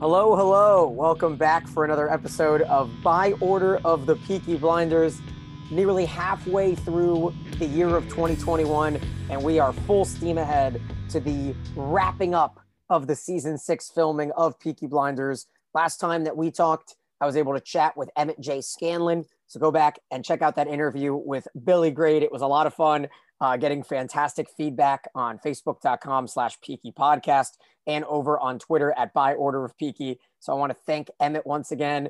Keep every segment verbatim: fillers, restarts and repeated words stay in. Hello, hello. Welcome back for another episode of By Order of the Peaky Blinders. Nearly halfway through the year of twenty twenty-one, and we are full steam ahead to the wrapping up of the season six filming of Peaky Blinders. Last time that we talked, I was able to chat with Emmett J. Scanlan, so go back and check out that interview with Billy Grade. It was a lot of fun, uh, getting fantastic feedback on facebook.com slash Peaky Podcast. And over on Twitter at By Order of Peaky. So I want to thank Emmett once again.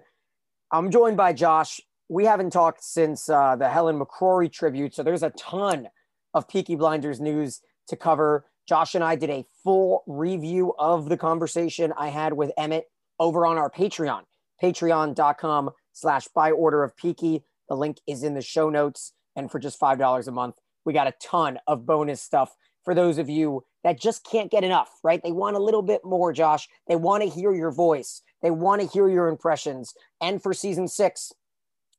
I'm joined by Josh. We haven't talked since uh, the Helen McCrory tribute, so there's a ton of Peaky Blinders news to cover. Josh and I did a full review of the conversation I had with Emmett over on our Patreon, patreon.com slash By Order of Peaky. The link is in the show notes. And for just five dollars a month, we got a ton of bonus stuff for those of you that just can't get enough, right? They want a little bit more, Josh. They want to hear your voice. They want to hear your impressions. And for season six,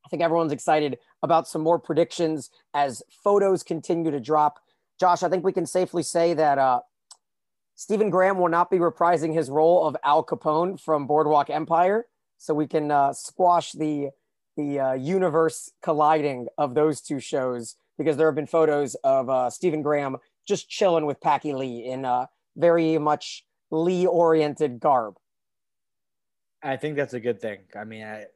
I think everyone's excited about some more predictions as photos continue to drop. Josh, I think we can safely say that uh, Stephen Graham will not be reprising his role of Al Capone from Boardwalk Empire. So we can uh, squash the, the uh, universe colliding of those two shows, because there have been photos of uh, Stephen Graham just chilling with Packy Lee in a very much Lee-oriented garb. I think that's a good thing. I mean, I,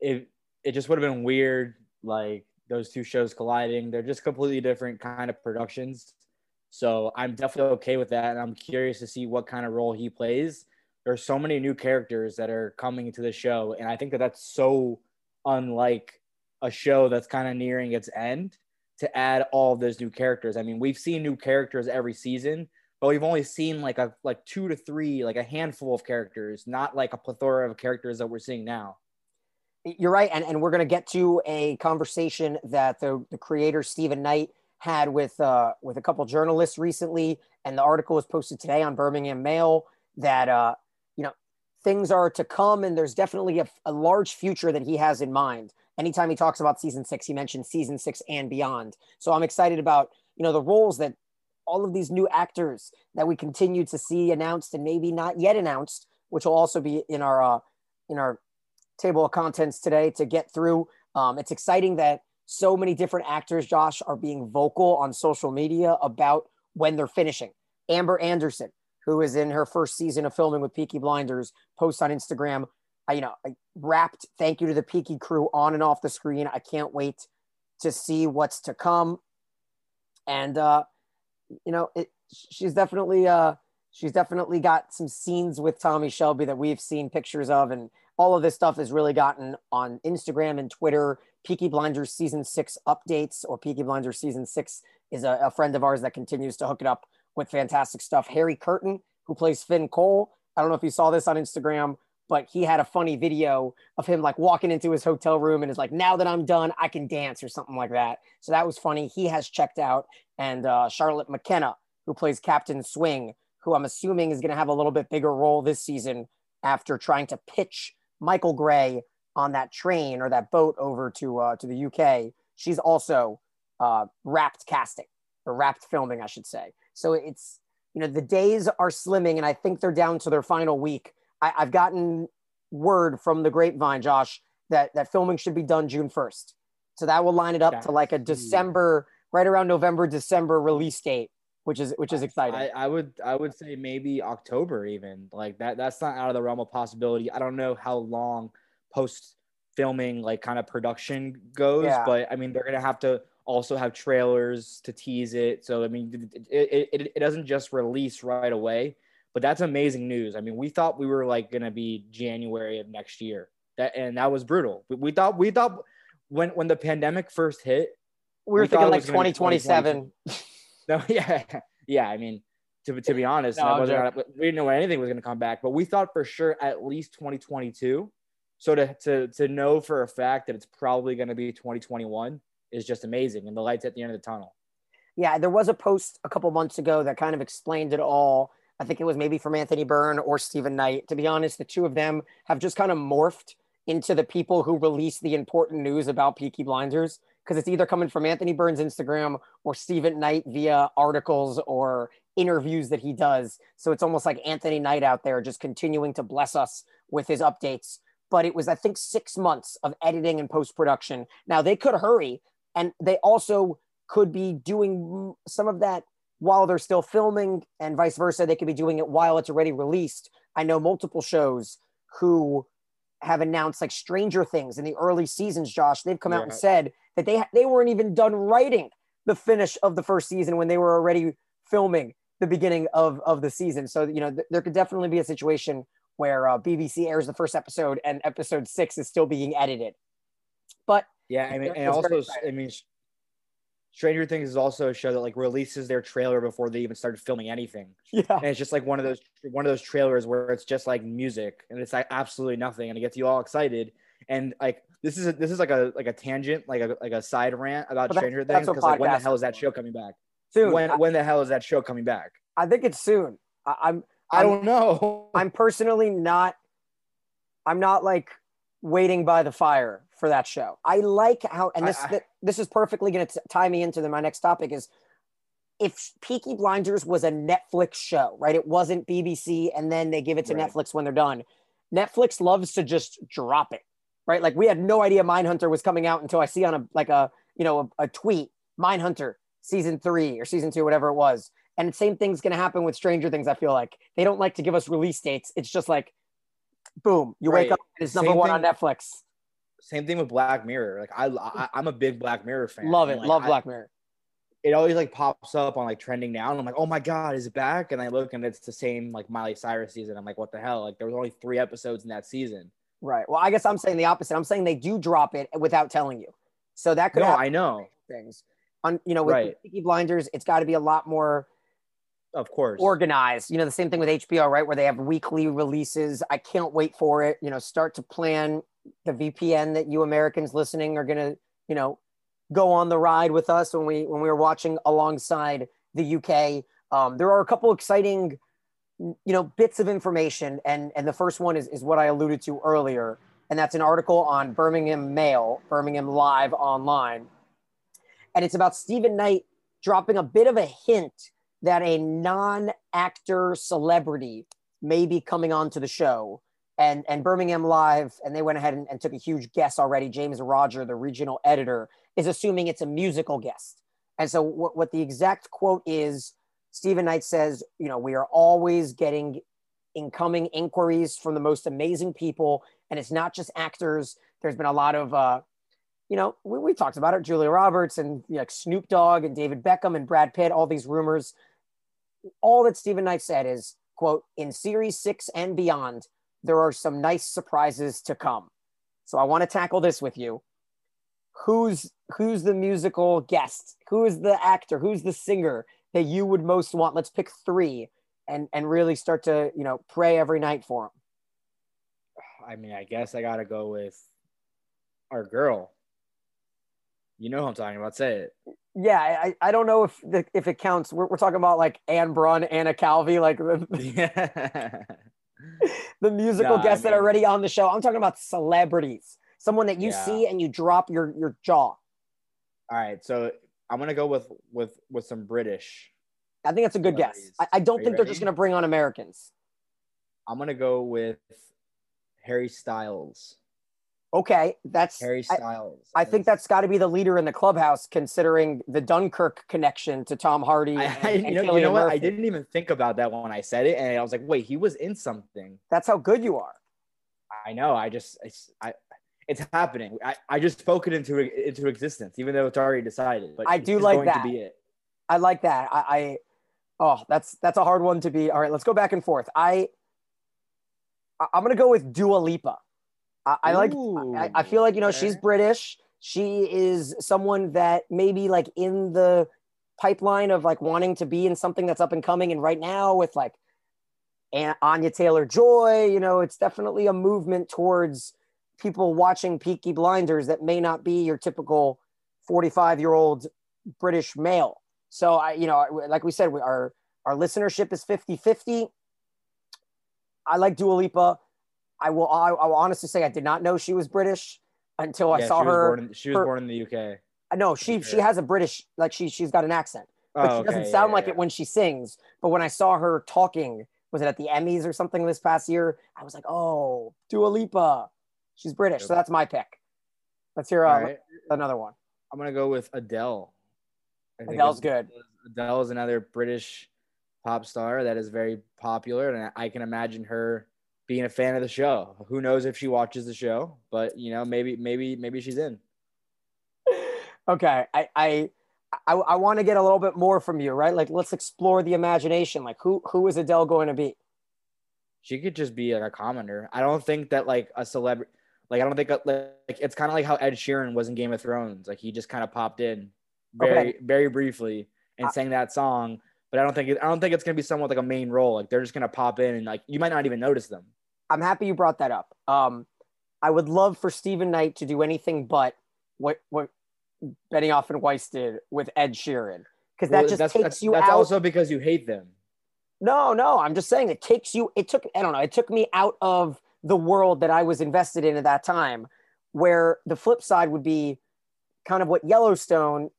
it it just would have been weird, like those two shows colliding. They're just completely different kind of productions. So I'm definitely okay with that, and I'm curious to see what kind of role he plays. There are so many new characters that are coming to the show, and I think that that's so unlike a show that's kind of nearing its end, to add all of those new characters. I mean, we've seen new characters every season, but we've only seen like a like two to three, like a handful of characters, not like a plethora of characters that we're seeing now. You're right, and, and we're going to get to a conversation that the, the creator Stephen Knight had with, uh, with a couple journalists recently, and the article was posted today on Birmingham Mail that, uh, you know, things are to come, and there's definitely a, a large future that he has in mind. Anytime he talks about season six, he mentions season six and beyond. So I'm excited about, you know, the roles that all of these new actors that we continue to see announced and maybe not yet announced, which will also be in our uh, in our table of contents today to get through. Um, it's exciting that so many different actors, Josh, are being vocal on social media about when they're finishing. Amber Anderson, who is in her first season of filming with Peaky Blinders, posts on Instagram, you know, wrapped thank you to the Peaky crew on and off the screen. I can't wait to see what's to come. And, uh, you know, it, she's definitely, uh, she's definitely got some scenes with Tommy Shelby that we've seen pictures of, and all of this stuff has really gotten on Instagram and Twitter. Peaky Blinders season six updates, or Peaky Blinders season six is a, a friend of ours that continues to hook it up with fantastic stuff. Harry Curtin, who plays Finn Cole. I don't know if you saw this on Instagram, but he had a funny video of him like walking into his hotel room and is like, now that I'm done, I can dance, or something like that. So that was funny. He has checked out. And uh, Charlotte McKenna, who plays Captain Swing, who I'm assuming is going to have a little bit bigger role this season after trying to pitch Michael Gray on that train or that boat over to uh, to the U K. She's also uh, wrapped casting, or wrapped filming, I should say. So it's, you know, the days are slimming, and I think they're down to their final week. I've gotten word from the grapevine, Josh, that, that filming should be done June first. So that will line it up That's to like a December, right around November, December release date, which is which is exciting. I, I would I would say maybe October even. Like that that's not out of the realm of possibility. I don't know how long post filming like kind of production goes, yeah. But I mean they're gonna have to also have trailers to tease it. So I mean it it, it doesn't just release right away. But that's amazing news. I mean, we thought we were like going to be January of next year. That and that was brutal. We, we thought we thought when when the pandemic first hit, we were we thinking like twenty twenty-seven. No, yeah, yeah. I mean, to to be honest, no, I wasn't gonna, we didn't know when anything was going to come back. But we thought for sure at least twenty twenty-two. So to to to know for a fact that it's probably going to be twenty twenty-one is just amazing, and the light's at the end of the tunnel. Yeah, there was a post a couple months ago that kind of explained it all. I think it was maybe from Anthony Byrne or Stephen Knight. To be honest, the two of them have just kind of morphed into the people who release the important news about Peaky Blinders, because it's either coming from Anthony Byrne's Instagram or Stephen Knight via articles or interviews that he does. So it's almost like Anthony Knight out there just continuing to bless us with his updates. But it was, I think, six months of editing and post-production. Now, they could hurry, and they also could be doing some of that while they're still filming, and vice versa. They could be doing it while it's already released. I know multiple shows who have announced, like Stranger Things in the early seasons, Josh, they've come yeah. out and said that they they weren't even done writing the finish of the first season when they were already filming the beginning of, of the season. So, you know, th- there could definitely be a situation where uh, B B C airs the first episode and episode six is still being edited. But yeah, I mean, and also, I mean, Stranger Things is also a show that like releases their trailer before they even started filming anything. Yeah. And it's just like one of those, one of those trailers where it's just like music and it's like absolutely nothing. And it gets you all excited. And like, this is, a, this is like a, like a tangent, like a, like a side rant about Stranger Things. Cause like, when the hell is that show coming back? Soon. When, I, when the hell is that show coming back? I think it's soon. I, I'm, I don't I'm, know. I'm personally not, I'm not like waiting by the fire for that show. I like how, and this I, I, this is perfectly going to tie me into the, my next topic is, if Peaky Blinders was a Netflix show, right? It wasn't B B C, and then they give it to right. Netflix when they're done. Netflix loves to just drop it, right? Like, we had no idea Mindhunter was coming out until I see on a like a you know a, a tweet, Mindhunter season three or season two, whatever it was. And the same thing's going to happen with Stranger Things. I feel like they don't like to give us release dates. It's just like, boom, you right. wake up and it's number same one thing. on Netflix. Same thing with Black Mirror. Like I, I I'm a big Black Mirror fan. Love it. Like, Love I, Black Mirror. It always like pops up on like trending now, and I'm like, oh my god, is it back? And I look, and it's the same like Miley Cyrus season. I'm like, what the hell? Like there was only three episodes in that season. Right. Well, I guess I'm saying the opposite. I'm saying they do drop it without telling you. So that could. No, happen. I know things. On you know with right. Peaky Blinders, it's got to be a lot more. Of course. Organized. You know, the same thing with H B O, right? Where they have weekly releases. I can't wait for it. You know, start to plan the V P N that you Americans listening are going to, you know, go on the ride with us when we when we were watching alongside the U K. Um, there are a couple exciting, you know, bits of information. And and the first one is, is what I alluded to earlier. And that's an article on Birmingham Mail, Birmingham Live online. And it's about Stephen Knight dropping a bit of a hint that a non-actor celebrity may be coming on to the show. And, and Birmingham Live, and they went ahead and, and took a huge guess already. James Roger, the regional editor, is assuming it's a musical guest. And so what, what the exact quote is, Stephen Knight says, you know, we are always getting incoming inquiries from the most amazing people. And it's not just actors. There's been a lot of, uh, you know, we, we talked about it, Julia Roberts and you know, like Snoop Dogg and David Beckham and Brad Pitt, all these rumors. All that Stephen Knight said is, quote, in series six and beyond, there are some nice surprises to come. So I want to tackle this with you. Who's who's the musical guest? Who is the actor? Who's the singer that you would most want? Let's pick three and, and really start to, you know, pray every night for him. I mean, I guess I got to go with our girl. You know who I'm talking about. Say it. Yeah, I, I don't know if the, if it counts. We're, we're talking about like Anne Brun, Anna Calvi, like the, yeah. the musical nah, guests I mean, that are already on the show. I'm talking about celebrities. Someone that you yeah. see and you drop your, your jaw. All right, so I'm going to go with, with, with some British. I think that's a good guess. I, I don't think ready? they're just going to bring on Americans. I'm going to go with Harry Styles. Okay, that's Harry Styles. I, I think that's got to be the leader in the clubhouse, considering the Dunkirk connection to Tom Hardy. And, I, you, and know, you know what? Murphy. I didn't even think about that when I said it, and I was like, "Wait, he was in something." That's how good you are. I know. I just, it's, I, it's happening. I, I just spoke it into into existence, even though it's already decided. But I do like going that. To be it. I like that. I, I, oh, that's that's a hard one to be. All right, let's go back and forth. I, I'm gonna go with Dua Lipa. I like, Ooh, I, I feel like, you know, she's British. She is someone that maybe like in the pipeline of like wanting to be in something that's up and coming. And right now with like An- Anya Taylor-Joy, you know, it's definitely a movement towards people watching Peaky Blinders that may not be your typical forty-five year old British male. So I, you know, like we said, we, our, our listenership is fifty-fifty. I like Dua Lipa. I will. I, I will honestly say I did not know she was British until I yeah, saw she was her. Born in, she was her, born in the U K. No, she she has a British like she she's got an accent. But oh, she doesn't okay, sound yeah, like yeah. it when she sings. But when I saw her talking, was it at the Emmys or something this past year? I was like, oh, Dua Lipa. She's British. So that's my pick. Let's hear uh, right. another one. I'm going to go with Adele. I think Adele's good. Adele is another British pop star that is very popular. And I can imagine her being a fan of the show. Who knows if she watches the show, but you know, maybe, maybe, maybe she's in. Okay. I, I, I, I want to get a little bit more from you, right? Like, let's explore the imagination. Like, who who is Adele going to be? She could just be like a commoner. I don't think that like a celebrity, like I don't think a, like it's kind of like how Ed Sheeran was in Game of Thrones. Like he just kind of popped in very okay. very briefly and I- sang that song. But I don't think it, I don't think it's gonna be someone with like a main role. Like they're just gonna pop in and like you might not even notice them. I'm happy you brought that up. Um, I would love for Stephen Knight to do anything but what what. Benioff and Weiss did with Ed Sheeran, because that well, just that's, takes that's, you that's out. That's also because you hate them. No, no, I'm just saying it takes you. It took I don't know. It took me out of the world that I was invested in at that time. Where the flip side would be kind of what Yellowstone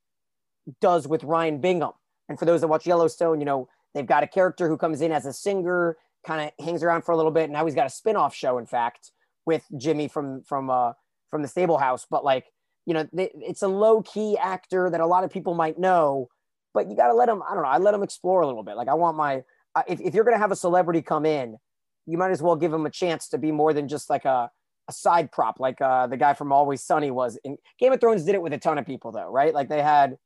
does with Ryan Bingham. And for those that watch Yellowstone, you know they've got a character who comes in as a singer, kind of hangs around for a little bit, and now he's got a spinoff show, in fact, with Jimmy from from uh, from the Stable House. But like. You know, it's a low-key actor that a lot of people might know, but you got to let him, I don't know, I let him explore a little bit. Like, I want my, if, if you're going to have a celebrity come in, you might as well give him a chance to be more than just like a, a side prop, like uh, the guy from Always Sunny was. And Game of Thrones did it with a ton of people, though, right? Like, they had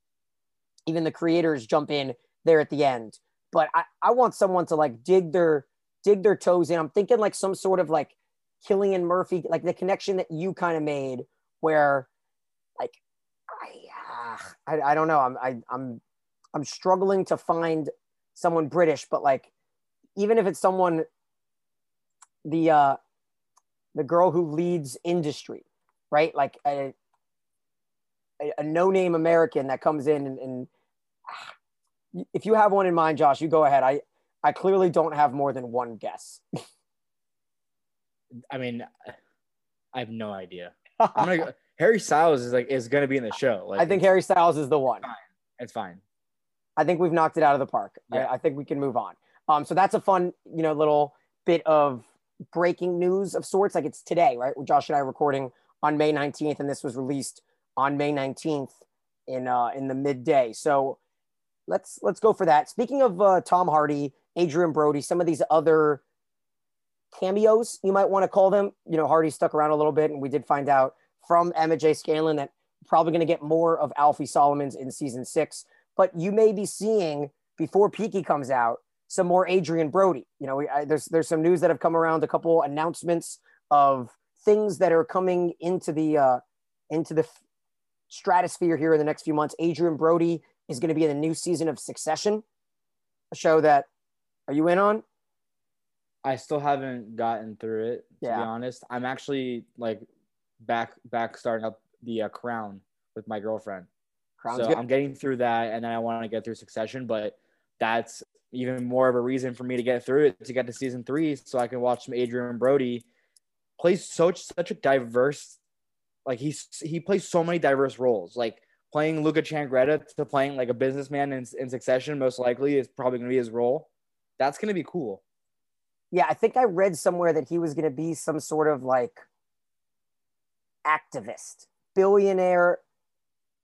even the creators jump in there at the end. But I, I want someone to, like, dig their dig their toes in. I'm thinking, like, some sort of, like, Cillian Murphy, like the connection that you kind of made where... Like, I, uh, I, I don't know. I'm, I, I'm, I'm struggling to find someone British, but like, even if it's someone, the, uh, the girl who leads Industry, right? Like a, a, a no-name American that comes in and, and uh, if you have one in mind, Josh, you go ahead. I, I clearly don't have more than one guess. I mean, I have no idea. I'm gonna go. Harry Styles is like is going to be in the show. Like, I think Harry Styles is the one. Fine. It's fine. I think we've knocked it out of the park. Yeah. I, I think we can move on. Um, so that's a fun, you know, little bit of breaking news of sorts. Like it's today, right? Josh and I are recording on May nineteenth, and this was released on May nineteenth in uh, in the midday. So let's let's go for that. Speaking of uh, Tom Hardy, Adrian Brody, some of these other cameos you might want to call them. You know, Hardy stuck around a little bit, and we did find out from Emmett J. Scanlan that probably going to get more of Alfie Solomon's in season six, but you may be seeing before Peaky comes out, some more Adrian Brody. You know, we, I, there's, there's some news that have come around, a couple announcements of things that are coming into the, uh, into the f- stratosphere here in the next few months. Adrian Brody is going to be in the new season of Succession, a show that, are you in on? I still haven't gotten through it, to yeah. be honest. I'm actually like, back back starting up the uh, Crown with my girlfriend. Crown's so good. I'm getting through that, and then I want to get through Succession, but that's even more of a reason for me to get through it, to get to season three so I can watch some Adrian Brody plays such such a diverse, like he's he plays so many diverse roles, like playing Luca Changretta to playing like a businessman in, in Succession most likely is probably going to be his role. That's going to be cool. Yeah, I think I read somewhere that he was going to be some sort of like activist, billionaire.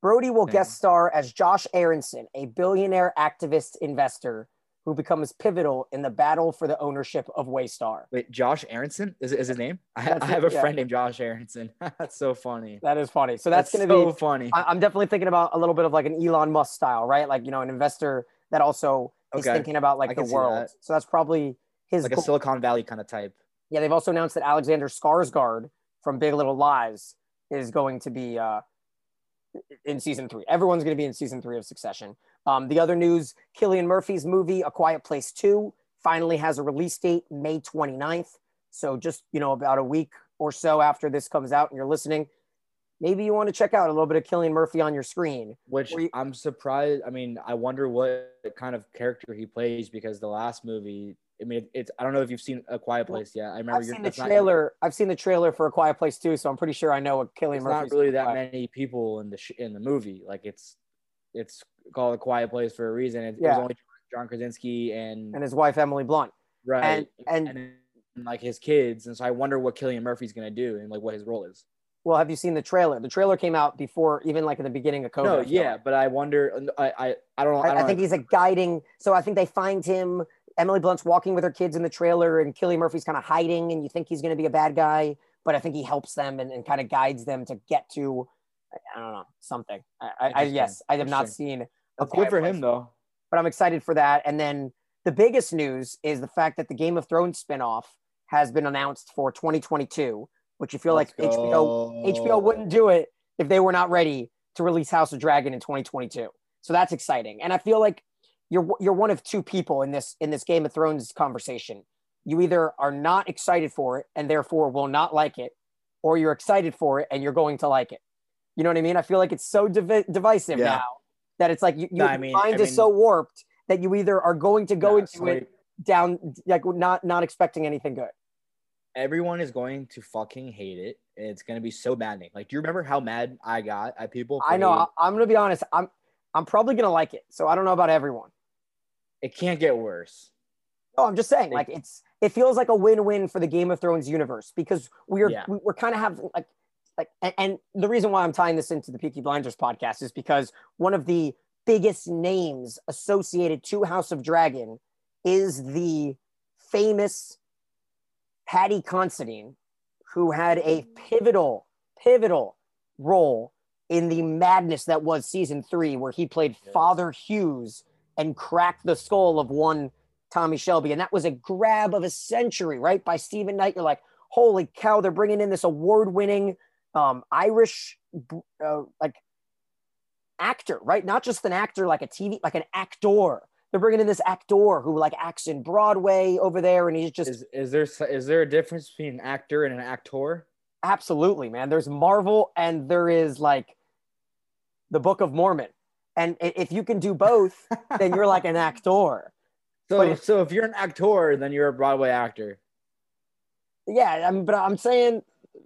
Brody will yeah. guest star as Josh Aronson, a billionaire activist investor who becomes pivotal in the battle for the ownership of Waystar. Wait, Josh Aronson is, is his name? I, I have it, a yeah. friend named Josh Aronson. That's so funny. That is funny. So that's, that's going to so be funny. I, I'm definitely thinking about a little bit of like an Elon Musk style, right? Like, you know, an investor that also okay. is thinking about like I the world. That. So that's probably his like goal. A Silicon Valley kind of type. Yeah, they've also announced that Alexander Skarsgård from Big Little Lies is going to be uh, in season three. Everyone's going to be in season three of Succession. Um, the other news, Cillian Murphy's movie, A Quiet Place two, finally has a release date, May twenty-ninth. So just, you know, about a week or so after this comes out and you're listening, maybe you want to check out a little bit of Cillian Murphy on your screen. Which you- I'm surprised. I mean, I wonder what kind of character he plays, because the last movie, I mean, it's, I don't know if you've seen A Quiet Place yet. I remember I've seen the trailer. Not, I've seen the trailer for A Quiet Place too, so I'm pretty sure I know what Cillian Murphy's. There's not really that many people in the sh- in the movie. Like it's, it's called A Quiet Place for a reason. It, yeah. it was only John Krasinski and and his wife Emily Blunt, right? And and, and and like his kids. And so I wonder what Cillian Murphy's gonna do and like what his role is. Well, have you seen the trailer? The trailer came out before, even like in the beginning of COVID. No, yeah, but I wonder. I I, I don't know. I, I, I think know. he's a guiding. So I think they find him. Emily Blunt's walking with her kids in the trailer, and Cillian Murphy's kind of hiding, and you think he's going to be a bad guy, but I think he helps them and, and kind of guides them to get to, I don't know, something. I, I, I yes, I have not seen. That's good for him though. But I'm excited for that. And then the biggest news is the fact that the Game of Thrones spinoff has been announced for twenty twenty-two, which you feel Let's like go. H B O H B O wouldn't do it if they were not ready to release House of Dragon in twenty twenty-two. So that's exciting. And I feel like You're you're one of two people in this in this Game of Thrones conversation. You either are not excited for it and therefore will not like it, or you're excited for it and you're going to like it. You know what I mean? I feel like it's so div- divisive yeah. now that it's like you, you, no, your I mean, mind I mean, is so warped that you either are going to go no, into so it down like not not expecting anything good. Everyone is going to fucking hate it. And it's going to be so maddening. Like, do you remember how mad I got at people? I know. I, I'm going to be honest. I'm I'm probably going to like it. So I don't know about everyone. It can't get worse. No, I'm just saying, like, it's it feels like a win-win for the Game of Thrones universe because we're yeah. we, we're kind of having like like and, and the reason why I'm tying this into the Peaky Blinders podcast is because one of the biggest names associated to House of Dragon is the famous Paddy Considine, who had a pivotal pivotal role in the madness that was season three, where he played yeah. Father Hughes and cracked the skull of one Tommy Shelby. And that was a grab of a century, right? By Stephen Knight. You're like, holy cow, they're bringing in this award-winning um, Irish uh, like actor, right? Not just an actor, like a T V, like an actor. They're bringing in this actor who like acts in Broadway over there. And he's just... Is, is there is there a difference between an actor and an actor? Absolutely, man. There's Marvel and there is like the Book of Mormon. And if you can do both, then you're like an actor. So, if, so if you're an actor, then you're a Broadway actor. Yeah, I mean, but I'm saying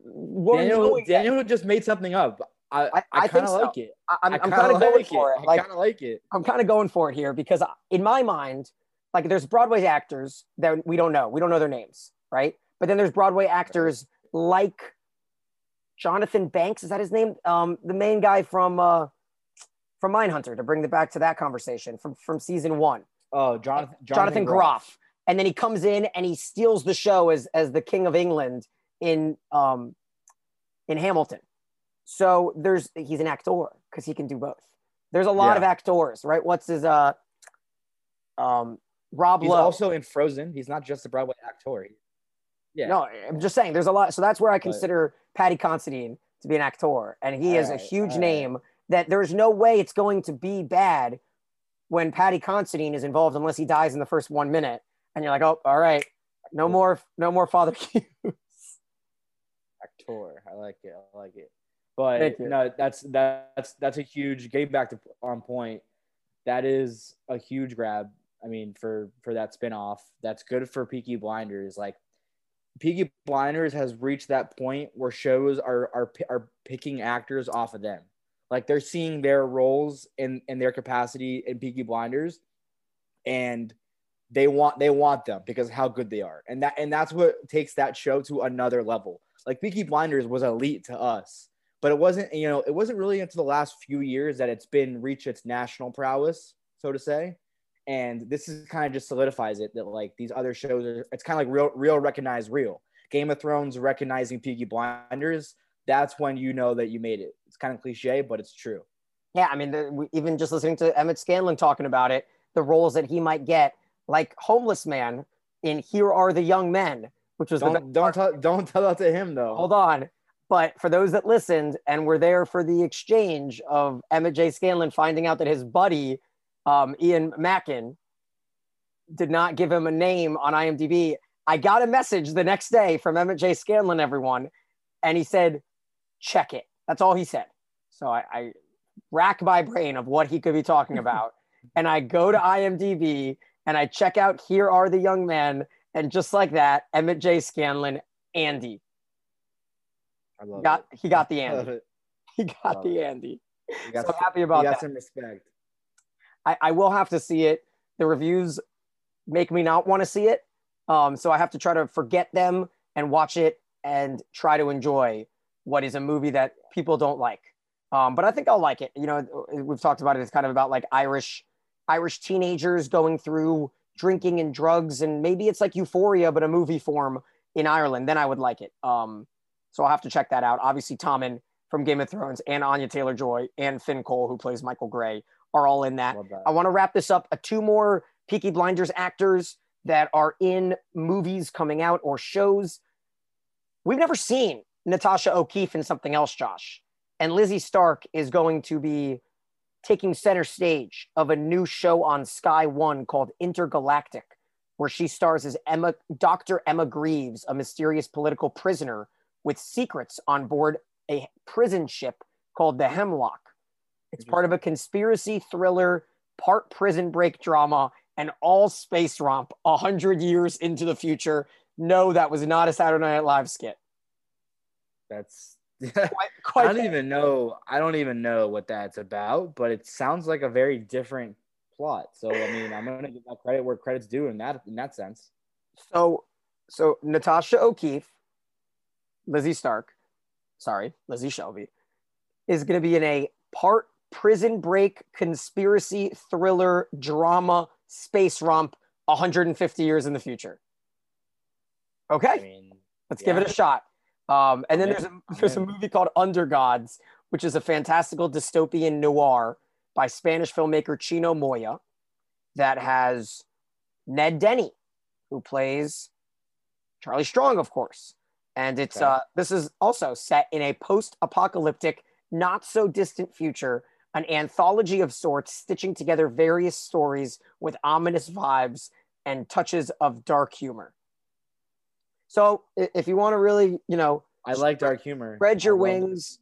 Daniel, Daniel just made something up. I, I, I kind of so. like it. I, I'm, I'm kind of like going it. for it. Like, I kind of like it. I'm kind of going for it here because in my mind, like there's Broadway actors that we don't know. We don't know their names, right? But then there's Broadway actors like Jonathan Banks. Is that his name? Um, the main guy from. Uh, From Mindhunter, to bring it back to that conversation from, from season one. Oh, Jonathan Jonathan, Jonathan Groff. And then he comes in and he steals the show as as the King of England in um in Hamilton. So there's he's an actor because he can do both. There's a lot yeah. of actors, right? What's his uh um Rob Lowe. He's also in Frozen. He's not just a Broadway actor. Yeah. No, I'm just saying there's a lot. So that's where I consider but, Paddy Considine to be an actor, and he is right, a huge right. name. That there's no way it's going to be bad when Paddy Considine is involved unless he dies in the first one minute. And you're like, oh, all right. No more, no more Father Hughes. Actor. I like it. I like it. But no, that's, that's, that's a huge, getting back to on point. That is a huge grab. I mean, for, for that spinoff, that's good for Peaky Blinders. Like Peaky Blinders has reached that point where shows are, are, are picking actors off of them. Like they're seeing their roles and and their capacity in Peaky Blinders, and they want they want them because of how good they are, and that and that's what takes that show to another level. Like Peaky Blinders was elite to us, but it wasn't you know it wasn't really until the last few years that it's been reached its national prowess, so to say, and this is kind of just solidifies it that like these other shows are it's kind of like real real recognize real Game of Thrones recognizing Peaky Blinders. That's when you know that you made it. It's kind of cliche, but it's true. Yeah, I mean, the, even just listening to Emmett Scanlan talking about it, the roles that he might get, like homeless man in Here Are the Young Men, which was don't don't tell, don't tell that to him though. Hold on, but for those that listened and were there for the exchange of Emmett J. Scanlan finding out that his buddy um, Ian Mackin did not give him a name on IMDb, I got a message the next day from Emmett J. Scanlan, everyone, and he said, check it. That's all he said. So I, I rack my brain of what he could be talking about. And I go to IMDb and I check out Here Are the Young Men. And just like that, Emmett J. Scanlan, Andy. I love got, it. He got the Andy. He got the it. Andy. Got so some, happy about he got that. Got some respect. I, I will have to see it. The reviews make me not want to see it. Um, so I have to try to forget them and watch it and try to enjoy what is a movie that people don't like. Um, but I think I'll like it. You know, we've talked about it. It's kind of about like Irish, Irish teenagers going through drinking and drugs, and maybe it's like Euphoria, but a movie form in Ireland. Then I would like it. Um, so I'll have to check that out. Obviously, Tommen from Game of Thrones and Anya Taylor-Joy and Finn Cole, who plays Michael Gray, are all in that. that. I want to wrap this up. Uh, two more Peaky Blinders actors that are in movies coming out or shows. We've never seen Natasha O'Keefe in something else, Josh. And Lizzie Stark is going to be taking center stage of a new show on Sky One called Intergalactic, where she stars as Emma, Doctor Emma Greaves, a mysterious political prisoner with secrets on board a prison ship called the Hemlock. It's part of a conspiracy thriller, part prison break drama, and all space romp a hundred years into the future. No, that was not a Saturday Night Live skit. That's quite, quite I don't bad. even know. I don't even know what that's about, but it sounds like a very different plot. So I mean, I'm gonna give my credit where credit's due in that in that sense. So, so Natasha O'Keefe, Lizzie Stark, sorry, Lizzie Shelby, is gonna be in a part prison break, conspiracy thriller, drama, space romp, one hundred fifty years in the future. Okay, I mean, let's yeah. give it a shot. Um, and then yeah. there's a, there's yeah. a movie called Under Gods, which is a fantastical dystopian noir by Spanish filmmaker Chino Moya that has Ned Denny, who plays Charlie Strong, of course. And it's okay. uh, this is also set in a post-apocalyptic, not so distant future, an anthology of sorts, stitching together various stories with ominous vibes and touches of dark humor. So if you want to really, you know, I like dark humor, spread your wings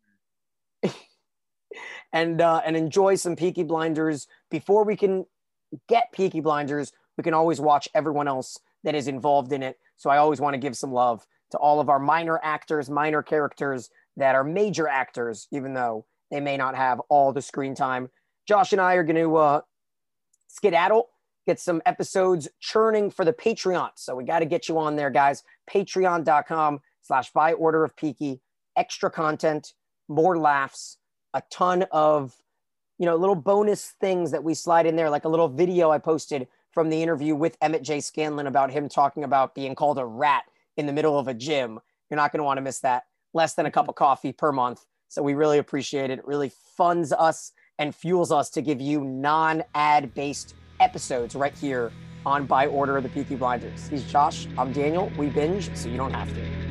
and uh, and enjoy some Peaky Blinders. Before we can get Peaky Blinders, we can always watch everyone else that is involved in it. So I always want to give some love to all of our minor actors, minor characters that are major actors, even though they may not have all the screen time. Josh and I are going to uh, skedaddle. Get some episodes churning for the Patreon. So we got to get you on there, guys. Patreon.com slash by order of Peaky. Extra content, more laughs, a ton of, you know, little bonus things that we slide in there, like a little video I posted from the interview with Emmett J. Scanlan about him talking about being called a rat in the middle of a gym. You're not going to want to miss that. Less than a cup of coffee per month. So we really appreciate it. It really funds us and fuels us to give you non-ad-based episodes right here on By Order of the Peaky Blinders. He's Josh. I'm Daniel. We binge so you don't have to.